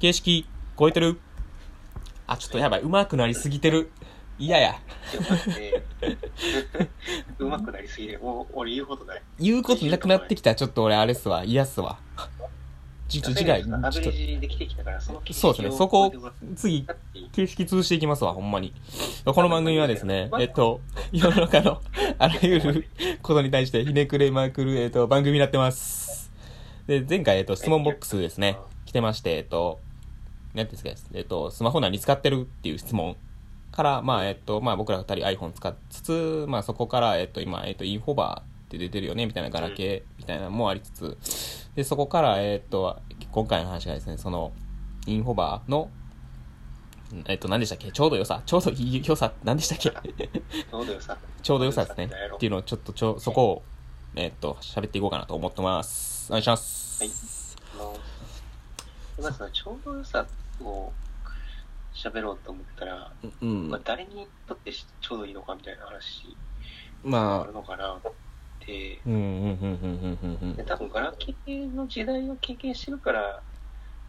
形式超えてる。あ、ちょっとやばい、上手くなりすぎてる。嫌や。上手くなりすぎて、俺言うことない。言うことなくなってきた。ちょっと俺あれっすわ、嫌っすわ。アベレージできてきたから、その形式を。そうですね、そこ、次、形式通していきますわ、ほんまに。この番組はですね、世の中のあらゆることに対してひねくれまくる、番組になってます。で、前回、質問ボックスですね、来てまして、何ですか、スマホ何使ってるっていう質問から、まあ、僕ら二人 iPhone 使いつつ、まあ、そこから、今、インフォバーって出てるよね、みたいなガラケーみたいなのもありつつ、でそこから、今回の話がですね、そのインフォバーの、何でしたっけ、ちょうど良さ何でしたっけちょうど良さですねっていうのをちょっとそこを、喋っていこうかなと思ってます。お願いします。はい、まずはちょうど良さを喋ろうと思ったら、まあ、誰にとってちょうどいいのかみたいな話があるのかな、まあ多分ガラケーの時代を経験してるから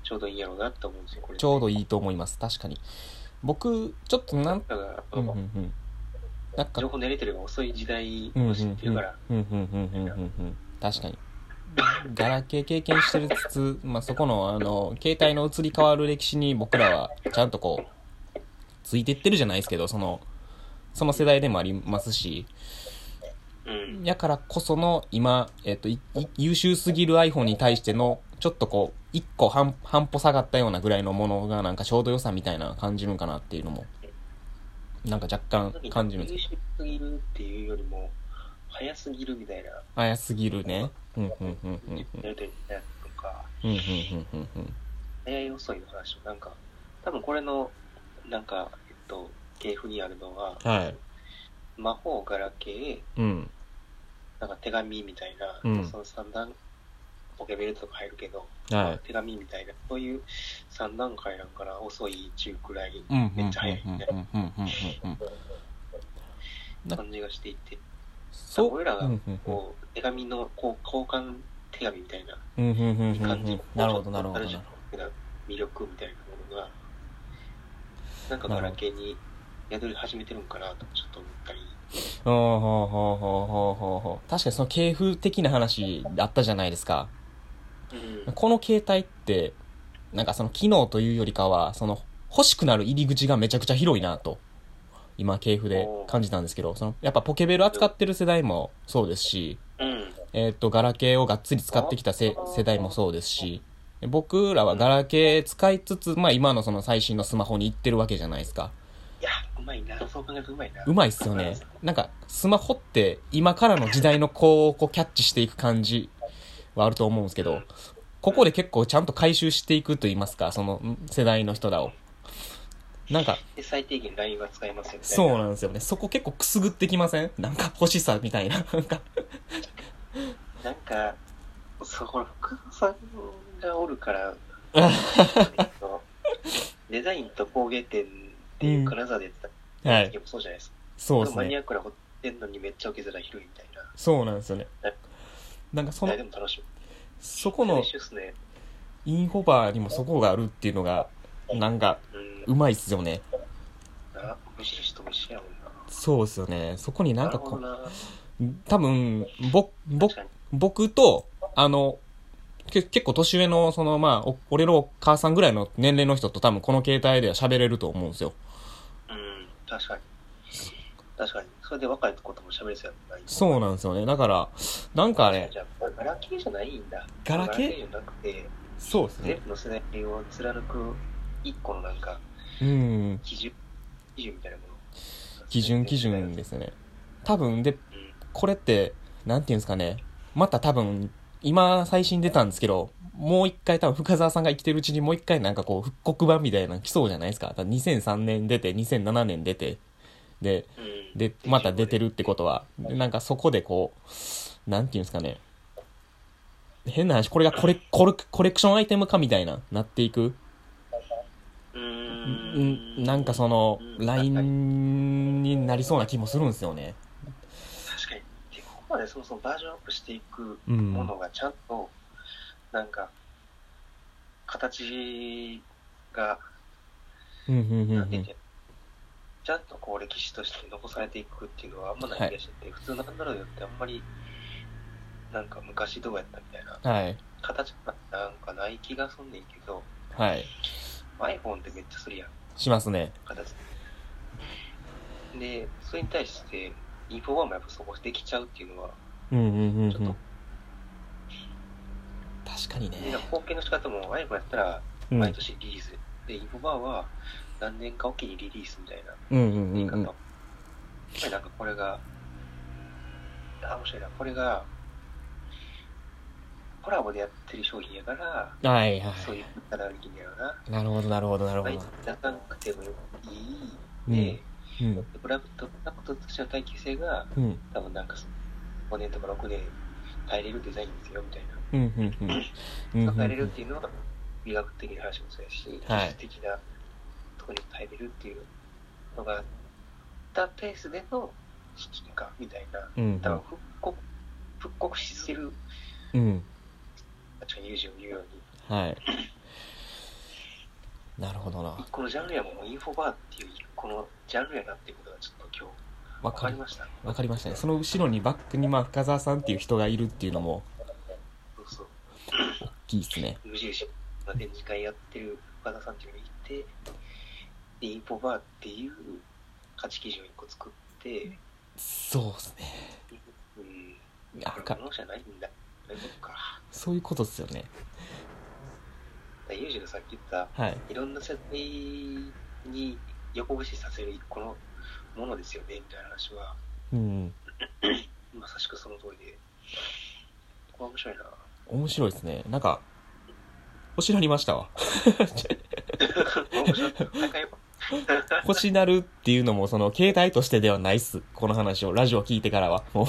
ちょうどいいやろうなと思うんですよ、これ、ね、ちょうどいいと思います。確かに僕ちょっとなんかが、情報練れてれば遅い時代を知ってるから、確かにガラケー経験してるつつ、まあ、そこの、携帯の移り変わる歴史に僕らはちゃんとこうついてってるじゃないですけど、その世代でもありますし、やからこその今、優秀すぎる iPhone に対してのちょっとこう一個半歩下がったようなぐらいのものがなんかちょうど良さみたいな感じるんかなっていうのもなんか若干感じるんですけど、優秀すぎるっていうよりも早すぎるみたいな、早すぎるね、早い遅いの話もなんか多分これのなんか系譜にあるのは、はい、魔法ガラケー、なんか手紙みたいな、その3段ポケベルとか入るけど、手紙みたいなそういう3段階なんから遅い中くらいめっちゃ早いみたいな感じがしていて、俺らがこう手紙のこう交換手紙みたいな感じ、なるほどなるほど、魅力みたいなものがなんかガラケーに宿り始めてるんかなとちょっと思ったり。確かにその系譜的な話あったじゃないですか、この携帯ってなんかその機能というよりかはその欲しくなる入り口がめちゃくちゃ広いなと今系譜で感じたんですけど、そのやっぱポケベル扱ってる世代もそうですし、ガラケーをがっつり使ってきた世代もそうですし、僕らはガラケー使いつつ、まあ、今のその最新のスマホに行ってるわけじゃないですか。うまいっすよね。なんかスマホって今からの時代のこうキャッチしていく感じはあると思うんですけど、ここで結構ちゃんと回収していくと言いますか、その世代の人らをなんか最低限 LINE は使えますよね。そうなんですよね。そこ結構くすぐってきません？なんか欲しさみたいななんかそこの福田さんがおるからデザインと工芸店っていう金沢でやってた、はい、そうじゃないですか。そうですね。マニアックな掘ってんのにめっちゃ受け皿広いみたいな。そうなんですよね。なんかそのでも楽しい。そこのインフォバーにもそこがあるっていうのがなんかうまいっすよね。無印と無印やもんな。そうですよね。そこになんかこう多分僕と結構年上のそのまあ俺のお母さんぐらいの年齢の人と多分この携帯では喋れると思うんですよ。確かに確かに。それで若い子とも喋れそうやない。そうなんですよね。だからなんかね、ガラケーじゃないんだ。ガラケーじゃなくて、そうですね。全部の世代を貫く一個のなんか基準みたいなもの。基準ですね。多分で、これってなんていうんですかね。また多分今最新出たんですけど、もう一回多分深澤さんが生きてるうちにもう一回なんかこう復刻版みたいなの来そうじゃないですか。だから2003年出て2007年出てでまた出てるってことはなんかそこでこうなんていうんですかね、変な話、これがコレクションアイテムかみたいななっていく、なんかそのラインになりそうな気もするんですよね。ここまでそもそもバージョンアップしていくものがちゃんとなんか形が、ちゃんとこう歴史として残されていくっていうのはあんまない気がしてて、はい、普通のカンガルーってあんまりなんか昔どうやったみたいな、はい、形なんかない気がすんねんけど、はい、iPhone ってめっちゃするやん。しますね。形で、それに対してインフォバーもやっぱそこできちゃうっていうのは、ちょっと確かにね。貢献の仕方も iPhone やったら毎年リリース、でインフォバーは何年かおきにリリースみたいな言い方。やっぱりなんかこれが面白いな。これがコラボでやってる商品やから、はいはい、そういうカラー的にやろうな。なるほどなるほどなるほど。なかなくてもいいで、ブラッドなこととしての耐久性が、多分なんか5年とか6年耐えれるデザインですよみたいな。耐えれるっていうのは美学的な話もそうやし、技術的なところに耐えれるっていうのがあったペースでの進化みたいな。多分復刻してる。確かに友人を言うように、はい、なるほどな。このジャンルやもインフォバーっていうこのジャンルやなっていうことがちょっと今日分かりました。分かりましたね。その後ろにバックにまあ深澤さんっていう人がいるっていうのも大きいですね。無印が展示会やってる深澤さんっていうのがいて、でインフォバーっていう価値基準を1個作って、そうですね、これものじゃないんだ、そういうことですよね。ユージがさっき言った、はい、いろんな世代に横串させるこのものですよねみたいな話は、まさしくその通りで、これ面白いな。面白いですね。なんか星なりましたわ。面白い。星なるっていうのもその携帯としてではないっす。この話をラジオ聞いてからはもう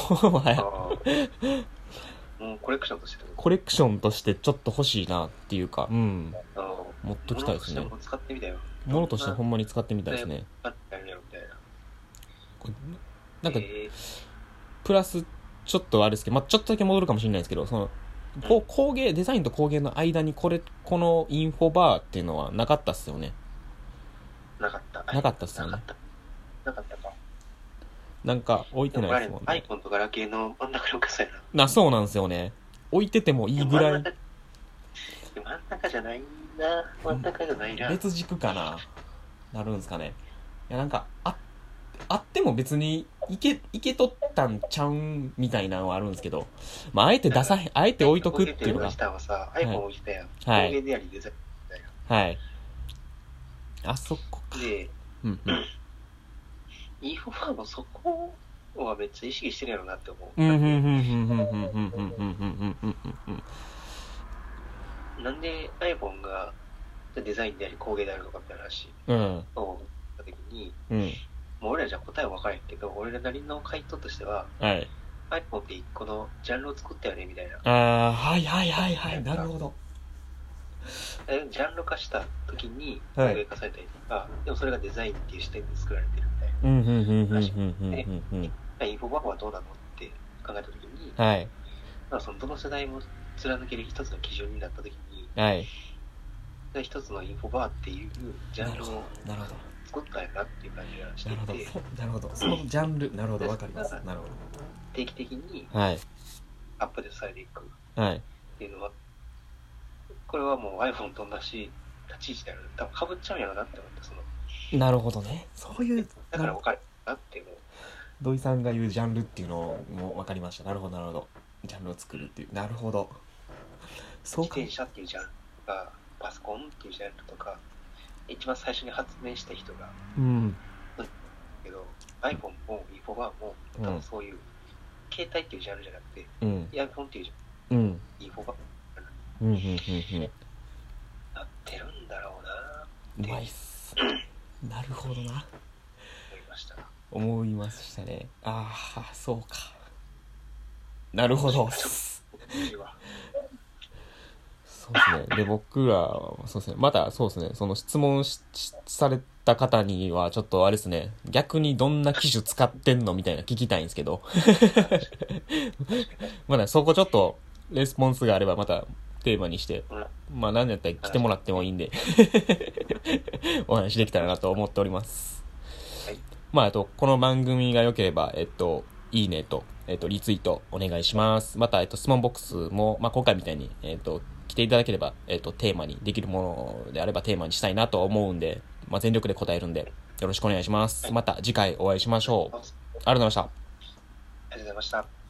コレクションとしてちょっと欲しいなっていうか、持っときたいですね。ものとしても使ってみたいよ。ものとしてほんまに使ってみたいですね。なんか、プラスちょっとあれですけど、ちょっとだけ戻るかもしれないですけど、その工芸デザインと工芸の間にこのインフォバーっていうのはなかったっすよね。なかったっすよね。なかったか。なんか置いてないですもんね。アイコンとガラケーの真ん中の傘やな。そうなんですよね。置いててもいいぐらい。真ん中じゃないな。別軸かな。なるんですかね。いやなんかあっても別にいけとったんちゃうんみたいなのはあるんですけど、あえて出さへん、あえて置いとくっていうのが。下はさ、アイコン置いてたやん。はい。でやりデザインみたいな。はい。あそこか。で、インフォバーもそこはめっちゃ意識してるやろなって思う。なんで iPhone がデザインであり工芸であるのかみたいな話をした時に、もう俺らじゃ答えは分からへんけど、俺らなりの回答としては、はい、iPhone って1個のジャンルを作ったよねみたいな。なるほど。ジャンル化した時に工芸化されたりとか、でもそれがデザインっていう視点で作られてる。インフォバーはどうなのって考えたときに、そのどの世代も貫ける一つの基準になったときに、一つのインフォバーっていうジャンルを作ったやなっていう感じがしていて、そのジャンル、わかります。定期的にアップデートされていくっていうのは、これはもう iPhone と同じ立ち位置である。多分かぶっちゃうんやろなって思って、そのなるほどね。そういうだから分かるなっていう。土井さんが言うジャンルっていうのも分かりました。なるほど。ジャンルを作るっていう。そうか。自転車っていうジャンルとか、パソコンっていうジャンルとか、一番最初に発明した人が。けど、iPhone も iPhone も多分そういう携帯っていうジャンルじゃなくて、iPhone っていうジャンル、iPhone がなってるんだろうなって。うまいっす。なるほどな。思いましたね。ああ、そうか。なるほど。そうですね。で、僕ら、またそうですね、その質問された方には、ちょっとあれですね、逆にどんな機種使ってんのみたいな聞きたいんですけど。まだそこちょっと、レスポンスがあれば、またテーマにして、まあ何やったら来てもらってもいいんでお話できたらなと思っております。はい、まあこの番組が良ければいいねとリツイートお願いします。また質問ボックスもまあ今回みたいに来ていただければテーマにできるものであればテーマにしたいなと思うんで、まあ全力で答えるんでよろしくお願いします。また次回お会いしましょう。ありがとうございました。ありがとうございました。